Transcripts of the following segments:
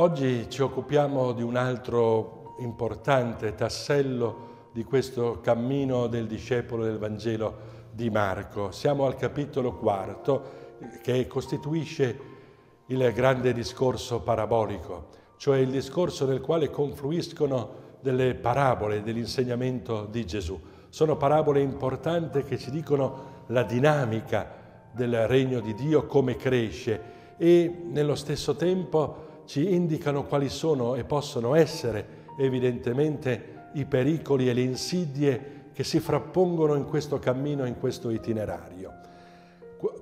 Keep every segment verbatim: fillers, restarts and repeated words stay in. Oggi ci occupiamo di un altro importante tassello di questo cammino del discepolo del Vangelo di Marco. Siamo al capitolo quarto, che costituisce il grande discorso parabolico, cioè il discorso nel quale confluiscono delle parabole dell'insegnamento di Gesù. Sono parabole importanti che ci dicono la dinamica del regno di Dio, come cresce, e nello stesso tempo ci indicano quali sono e possono essere evidentemente i pericoli e le insidie che si frappongono in questo cammino, in questo itinerario.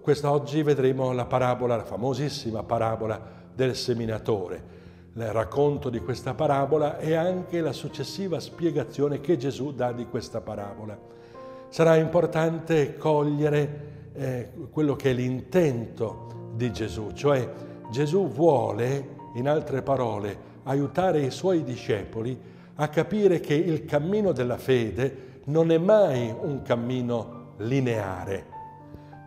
Quest'oggi vedremo la parabola, la famosissima parabola del seminatore. Il racconto di questa parabola e anche la successiva spiegazione che Gesù dà di questa parabola. Sarà importante cogliere eh, quello che è l'intento di Gesù, cioè Gesù vuole, in altre parole, aiutare i suoi discepoli a capire che il cammino della fede non è mai un cammino lineare.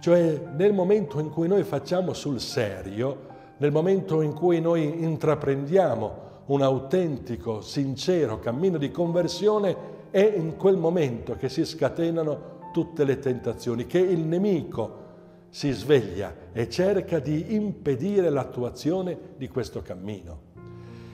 Cioè, nel momento in cui noi facciamo sul serio, nel momento in cui noi intraprendiamo un autentico, sincero cammino di conversione, è in quel momento che si scatenano tutte le tentazioni, che il nemico si sveglia e cerca di impedire l'attuazione di questo cammino.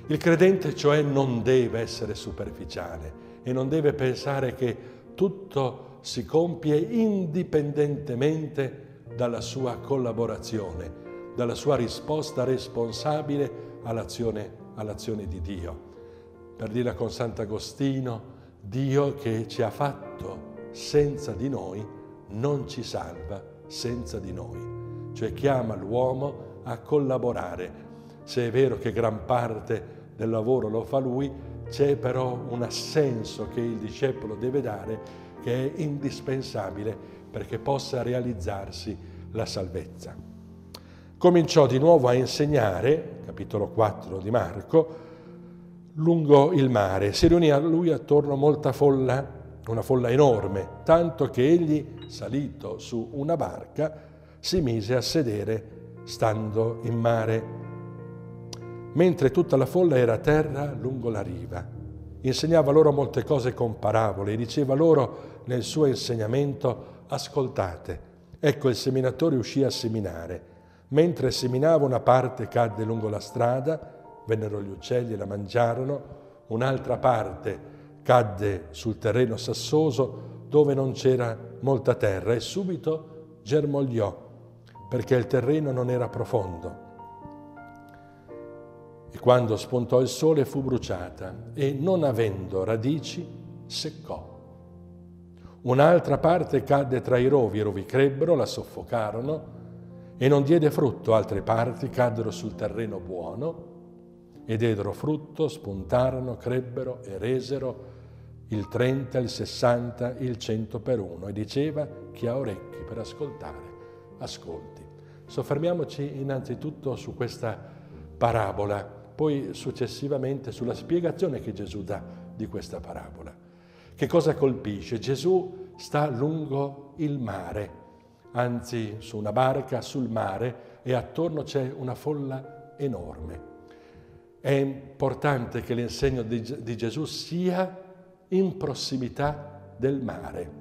Il credente, cioè, non deve essere superficiale e non deve pensare che tutto si compie indipendentemente dalla sua collaborazione, dalla sua risposta responsabile all'azione all'azione di Dio. Per dirla con Sant'Agostino, Dio che ci ha fatto senza di noi non ci salva senza di noi, cioè chiama l'uomo a collaborare. Se è vero che gran parte del lavoro lo fa lui, c'è però un assenso che il discepolo deve dare, che è indispensabile perché possa realizzarsi la salvezza. Cominciò di nuovo a insegnare, capitolo quattro di Marco, lungo il mare. Si riunì a lui attorno molta folla, una folla enorme, tanto che egli, salito su una barca, si mise a sedere stando in mare, mentre tutta la folla era a terra lungo la riva. Insegnava loro molte cose con parabole e diceva loro nel suo insegnamento: ascoltate, ecco il seminatore uscì a seminare. Mentre seminava, una parte cadde lungo la strada, vennero gli uccelli e la mangiarono, un'altra parte cadde sul terreno sassoso dove non c'era molta terra e subito germogliò, perché il terreno non era profondo. E quando spuntò il sole fu bruciata e, non avendo radici, seccò. Un'altra parte cadde tra i rovi, i rovi crebbero, la soffocarono e non diede frutto. Altre parti caddero sul terreno buono e diedero frutto, spuntarono, crebbero e resero il trenta, il sessanta, il cento per uno. E diceva: chi ha orecchi per ascoltare, ascolti. Soffermiamoci innanzitutto su questa parabola, poi successivamente sulla spiegazione che Gesù dà di questa parabola. Che cosa colpisce? Gesù sta lungo il mare, anzi su una barca sul mare, e attorno c'è una folla enorme. È importante che l'insegno di Gesù sia in prossimità del mare.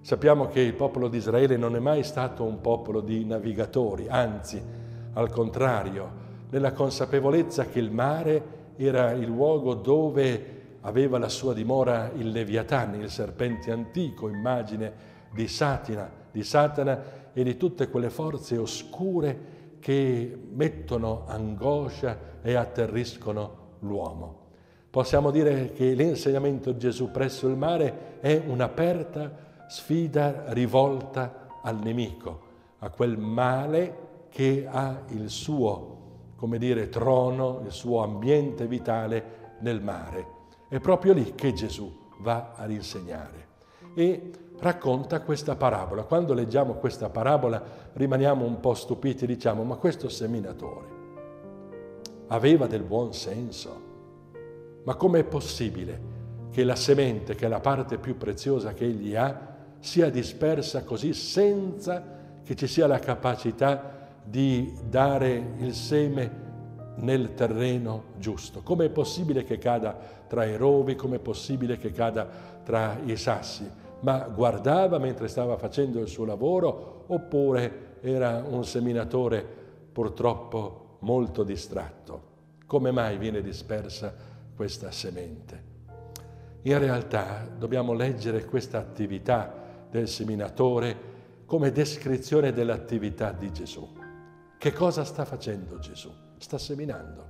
Sappiamo che il popolo di Israele non è mai stato un popolo di navigatori, anzi, al contrario, nella consapevolezza che il mare era il luogo dove aveva la sua dimora il Leviatano, il serpente antico, immagine di Satana, di Satana e di tutte quelle forze oscure che mettono angoscia e atterriscono l'uomo. Possiamo dire che l'insegnamento di Gesù presso il mare è un'aperta sfida rivolta al nemico, a quel male che ha il suo, come dire, trono, il suo ambiente vitale nel mare. È proprio lì che Gesù va ad insegnare e racconta questa parabola. Quando leggiamo questa parabola rimaniamo un po' stupiti, diciamo: ma questo seminatore aveva del buon senso? Ma com'è possibile che la semente, che è la parte più preziosa che egli ha, sia dispersa così senza che ci sia la capacità di dare il seme nel terreno giusto. Com'è possibile che cada tra i rovi, com'è possibile che cada tra i sassi? Ma guardava mentre stava facendo il suo lavoro, oppure era un seminatore purtroppo molto distratto? Come mai viene dispersa questa semente? In realtà dobbiamo leggere questa attività del seminatore come descrizione dell'attività di Gesù. Che cosa sta facendo Gesù? Sta seminando.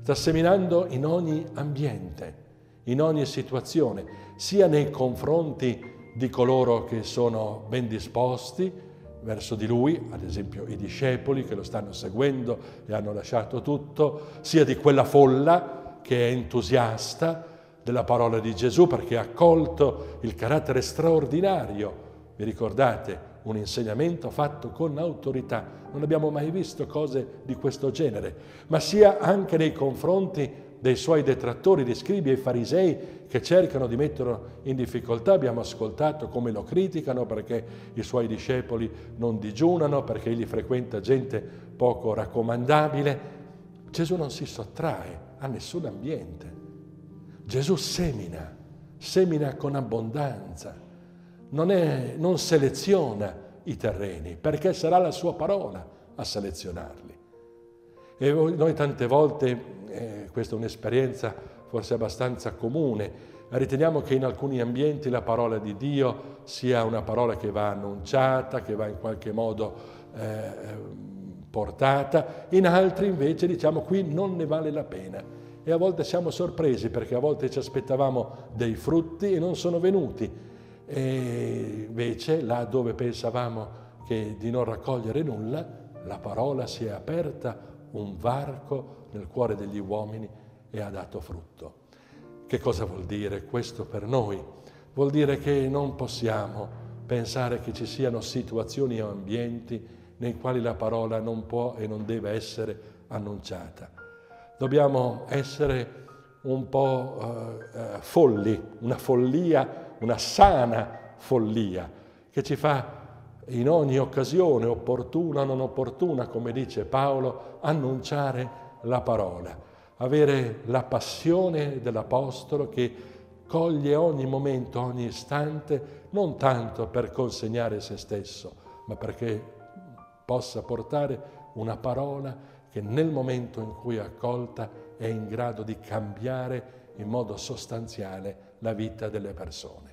Sta seminando in ogni ambiente, in ogni situazione, sia nei confronti di coloro che sono ben disposti verso di Lui, ad esempio i discepoli che lo stanno seguendo e hanno lasciato tutto, sia di quella folla che è entusiasta della parola di Gesù perché ha colto il carattere straordinario. Vi ricordate? Un insegnamento fatto con autorità. Non abbiamo mai visto cose di questo genere, ma sia anche nei confronti dei suoi detrattori, gli scribi e i farisei che cercano di metterlo in difficoltà. Abbiamo ascoltato come lo criticano perché i suoi discepoli non digiunano, perché egli frequenta gente poco raccomandabile. Gesù non si sottrae a nessun ambiente. Gesù semina, semina con abbondanza. Non, è, non seleziona i terreni, perché sarà la sua parola a selezionarli. E noi tante volte, eh, questa è un'esperienza forse abbastanza comune, riteniamo che in alcuni ambienti la parola di Dio sia una parola che va annunciata, che va in qualche modo eh, portata, in altri invece diciamo qui non ne vale la pena. E a volte siamo sorpresi perché a volte ci aspettavamo dei frutti e non sono venuti. E invece là dove pensavamo che di non raccogliere nulla, la parola si è aperta un varco nel cuore degli uomini e ha dato frutto. Che cosa vuol dire questo per noi? Vuol dire che non possiamo pensare che ci siano situazioni o ambienti nei quali la parola non può e non deve essere annunciata. Dobbiamo essere un po' eh, folli, una follia, una sana follia che ci fa in ogni occasione, opportuna o non opportuna, come dice Paolo, annunciare la parola, avere la passione dell'Apostolo che coglie ogni momento, ogni istante, non tanto per consegnare se stesso, ma perché possa portare una parola che nel momento in cui è accolta è in grado di cambiare in modo sostanziale la vita delle persone.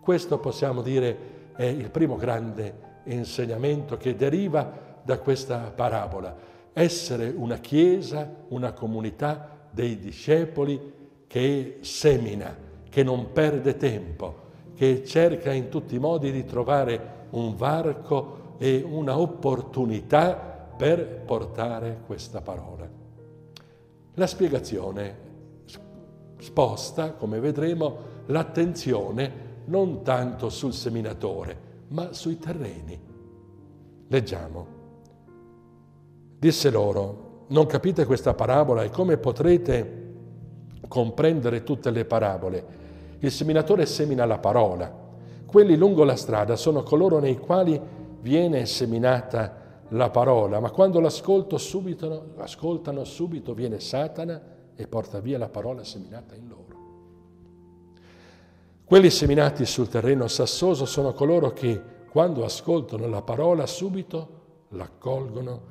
Questo possiamo dire è il primo grande insegnamento che deriva da questa parabola. Essere una chiesa, una comunità dei discepoli che semina, che non perde tempo, che cerca in tutti i modi di trovare un varco e una opportunità per portare questa parola. La spiegazione sposta, come vedremo, l'attenzione non tanto sul seminatore, ma sui terreni. Leggiamo. Disse loro: non capite questa parabola? E come potrete comprendere tutte le parabole? Il seminatore semina la parola. Quelli lungo la strada sono coloro nei quali viene seminata la parola, ma quando l'ascoltano subito, ascoltano subito viene Satana e porta via la parola seminata in loro. Quelli seminati sul terreno sassoso sono coloro che, quando ascoltano la parola, subito l'accolgono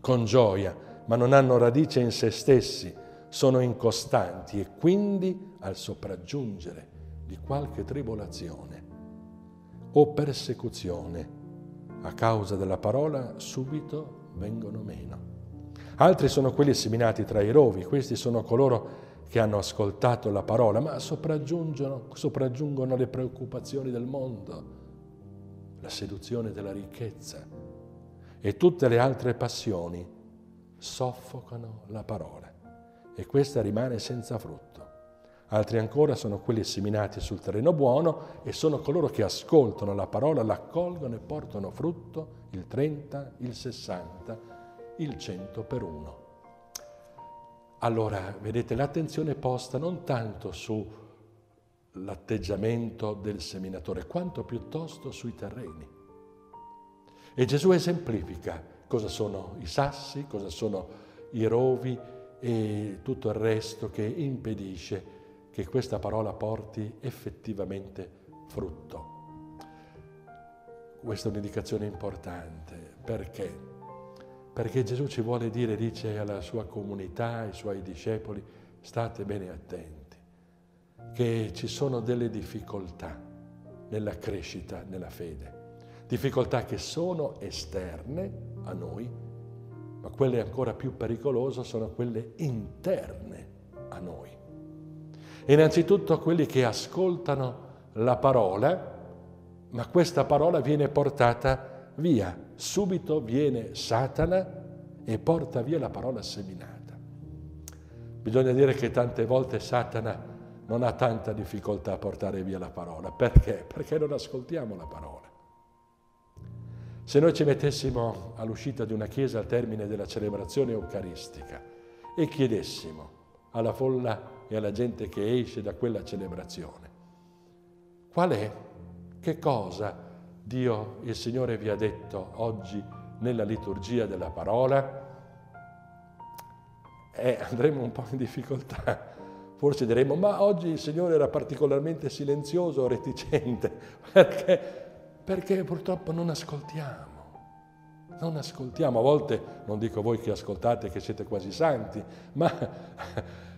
con gioia, ma non hanno radice in se stessi, sono incostanti e quindi al sopraggiungere di qualche tribolazione o persecuzione a causa della parola subito vengono meno. Altri sono quelli seminati tra i rovi, questi sono coloro che hanno ascoltato la parola, ma sopraggiungono, sopraggiungono le preoccupazioni del mondo, la seduzione della ricchezza e tutte le altre passioni soffocano la parola e questa rimane senza frutto. Altri ancora sono quelli seminati sul terreno buono e sono coloro che ascoltano la parola, l'accolgono e portano frutto il trenta, il sessanta, il cento per uno. Allora, vedete, l'attenzione posta non tanto sull'atteggiamento del seminatore, quanto piuttosto sui terreni. E Gesù esemplifica cosa sono i sassi, cosa sono i rovi e tutto il resto che impedisce che questa parola porti effettivamente frutto. Questa è un'indicazione importante. Perché? Perché Gesù ci vuole dire, dice alla sua comunità, ai suoi discepoli, state bene attenti, che ci sono delle difficoltà nella crescita, nella fede. Difficoltà che sono esterne a noi, ma quelle ancora più pericolose sono quelle interne a noi. Innanzitutto quelli che ascoltano la parola, ma questa parola viene portata via. Subito viene Satana e porta via la parola seminata. Bisogna dire che tante volte Satana non ha tanta difficoltà a portare via la parola. Perché? Perché non ascoltiamo la parola. Se noi ci mettessimo all'uscita di una chiesa al termine della celebrazione eucaristica e chiedessimo alla folla e alla gente che esce da quella celebrazione, qual è, che cosa Dio, il Signore vi ha detto oggi nella liturgia della parola? Eh, andremo un po' in difficoltà, forse diremo, ma oggi il Signore era particolarmente silenzioso o reticente, perché, perché purtroppo non ascoltiamo. Non ascoltiamo, a volte, non dico voi che ascoltate, che siete quasi santi, ma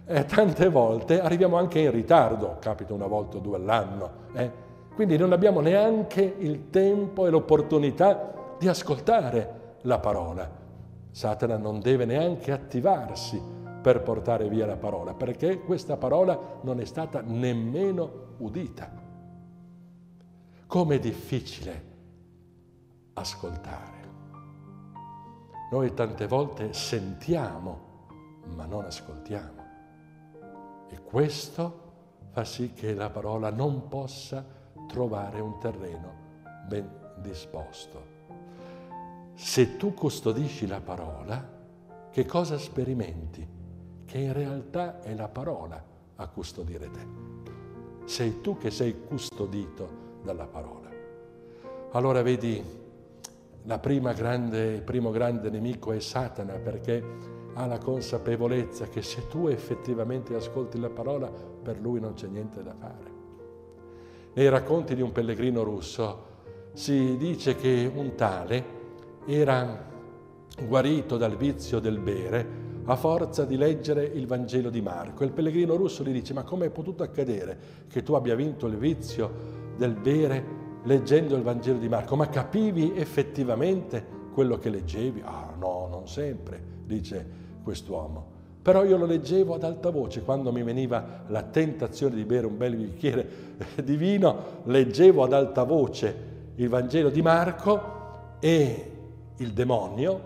eh, tante volte arriviamo anche in ritardo, capita una volta o due all'anno, eh? Quindi non abbiamo neanche il tempo e l'opportunità di ascoltare la parola. Satana non deve neanche attivarsi per portare via la parola, perché questa parola non è stata nemmeno udita. Com'è difficile ascoltare. Noi tante volte sentiamo, ma non ascoltiamo. E questo fa sì che la parola non possa trovare un terreno ben disposto. Se tu custodisci la parola, che cosa sperimenti? Che in realtà è la parola a custodire te. Sei tu che sei custodito dalla parola. Allora vedi, La prima grande, il primo grande nemico è Satana, perché ha la consapevolezza che se tu effettivamente ascolti la parola, per lui non c'è niente da fare. Nei racconti di un pellegrino russo si dice che un tale era guarito dal vizio del bere a forza di leggere il Vangelo di Marco. Il pellegrino russo gli dice, ma come è potuto accadere che tu abbia vinto il vizio del bere leggendo il Vangelo di Marco? Ma capivi effettivamente quello che leggevi? Ah no, non sempre, dice quest'uomo. Però io lo leggevo ad alta voce, quando mi veniva la tentazione di bere un bel bicchiere di vino, leggevo ad alta voce il Vangelo di Marco e il demonio,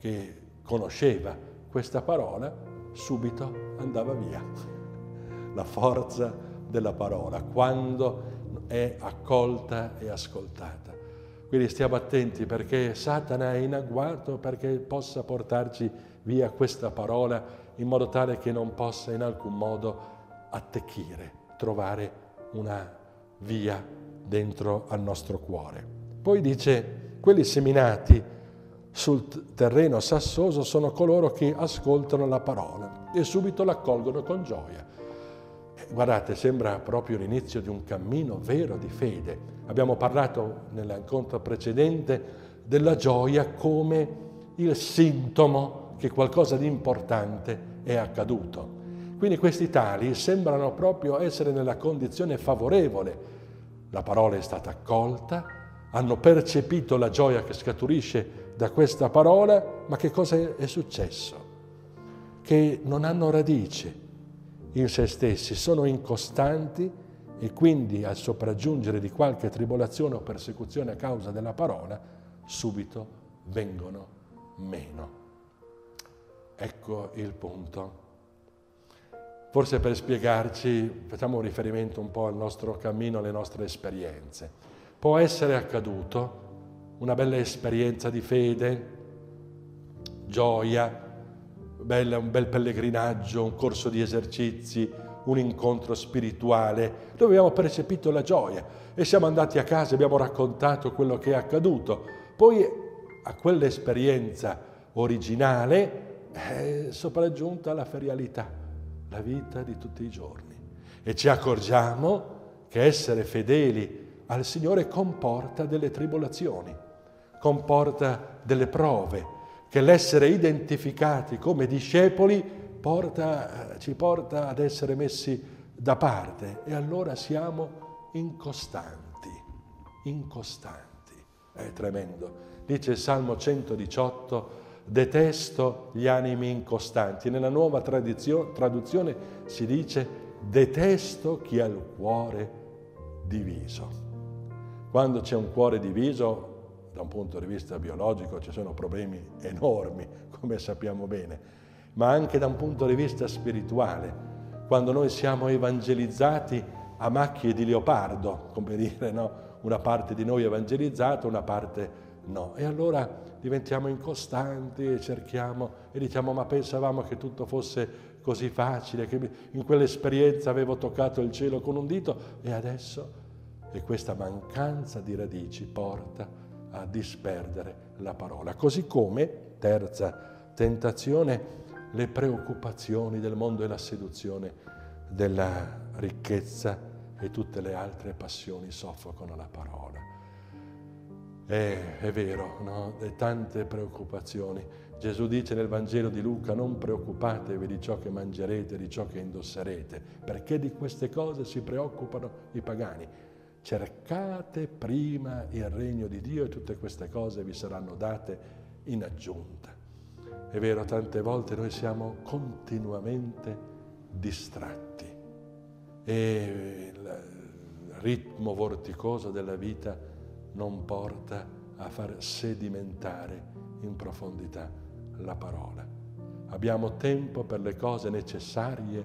che conosceva questa parola, subito andava via. La forza della parola, quando è accolta e ascoltata. Quindi stiamo attenti, perché Satana è in agguato perché possa portarci via questa parola in modo tale che non possa in alcun modo attecchire, trovare una via dentro al nostro cuore. Poi dice, quelli seminati sul terreno sassoso sono coloro che ascoltano la parola e subito l'accolgono con gioia. Guardate, sembra proprio l'inizio di un cammino vero di fede. Abbiamo parlato nell'incontro precedente della gioia come il sintomo che qualcosa di importante è accaduto. Quindi questi tali sembrano proprio essere nella condizione favorevole. La parola è stata accolta, hanno percepito la gioia che scaturisce da questa parola, ma che cosa è successo? Che non hanno radice in se stessi, sono incostanti e quindi al sopraggiungere di qualche tribolazione o persecuzione a causa della parola subito vengono meno. Ecco il punto. Forse per spiegarci facciamo un riferimento un po' al nostro cammino, alle nostre esperienze. Può essere accaduto una bella esperienza di fede, gioia, un bel pellegrinaggio, un corso di esercizi, un incontro spirituale, dove abbiamo percepito la gioia e siamo andati a casa e abbiamo raccontato quello che è accaduto. Poi a quell'esperienza originale è sopraggiunta la ferialità, la vita di tutti i giorni. E ci accorgiamo che essere fedeli al Signore comporta delle tribolazioni, comporta delle prove, che l'essere identificati come discepoli porta, ci porta ad essere messi da parte. E allora siamo incostanti, incostanti. È tremendo. Dice il Salmo centodiciotto, detesto gli animi incostanti. Nella nuova traduzione si dice detesto chi ha il cuore diviso. Quando c'è un cuore diviso, da un punto di vista biologico ci sono problemi enormi, come sappiamo bene, ma anche da un punto di vista spirituale. Quando noi siamo evangelizzati a macchie di leopardo, come dire, no? Una parte di noi è evangelizzata, una parte no. E allora diventiamo incostanti e cerchiamo e diciamo ma pensavamo che tutto fosse così facile, che in quell'esperienza avevo toccato il cielo con un dito e adesso, e questa mancanza di radici porta a disperdere la parola. Così come, terza tentazione, le preoccupazioni del mondo e la seduzione della ricchezza e tutte le altre passioni soffocano la parola. Eh, è vero, no? E tante preoccupazioni. Gesù dice nel Vangelo di Luca: non preoccupatevi di ciò che mangerete, di ciò che indosserete, perché di queste cose si preoccupano i pagani. Cercate prima il regno di Dio e tutte queste cose vi saranno date in aggiunta. È vero, tante volte noi siamo continuamente distratti e il ritmo vorticoso della vita non porta a far sedimentare in profondità la parola. Abbiamo tempo per le cose necessarie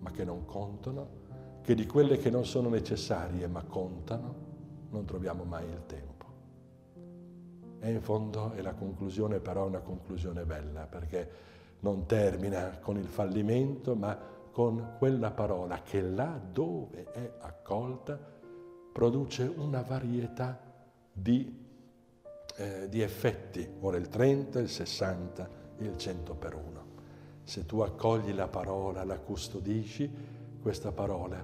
ma che non contano, che di quelle che non sono necessarie ma contano non troviamo mai il tempo. E in fondo è la conclusione, però una conclusione bella, perché non termina con il fallimento ma con quella parola che là dove è accolta produce una varietà Di, eh, di effetti, ora il trenta, il sessanta, il cento per uno. Se tu accogli la parola, la custodisci, questa parola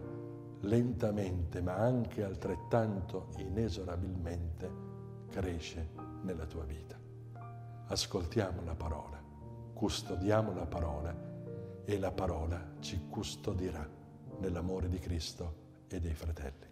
lentamente ma anche altrettanto inesorabilmente cresce nella tua vita. Ascoltiamo la parola, custodiamo la parola e la parola ci custodirà nell'amore di Cristo e dei fratelli.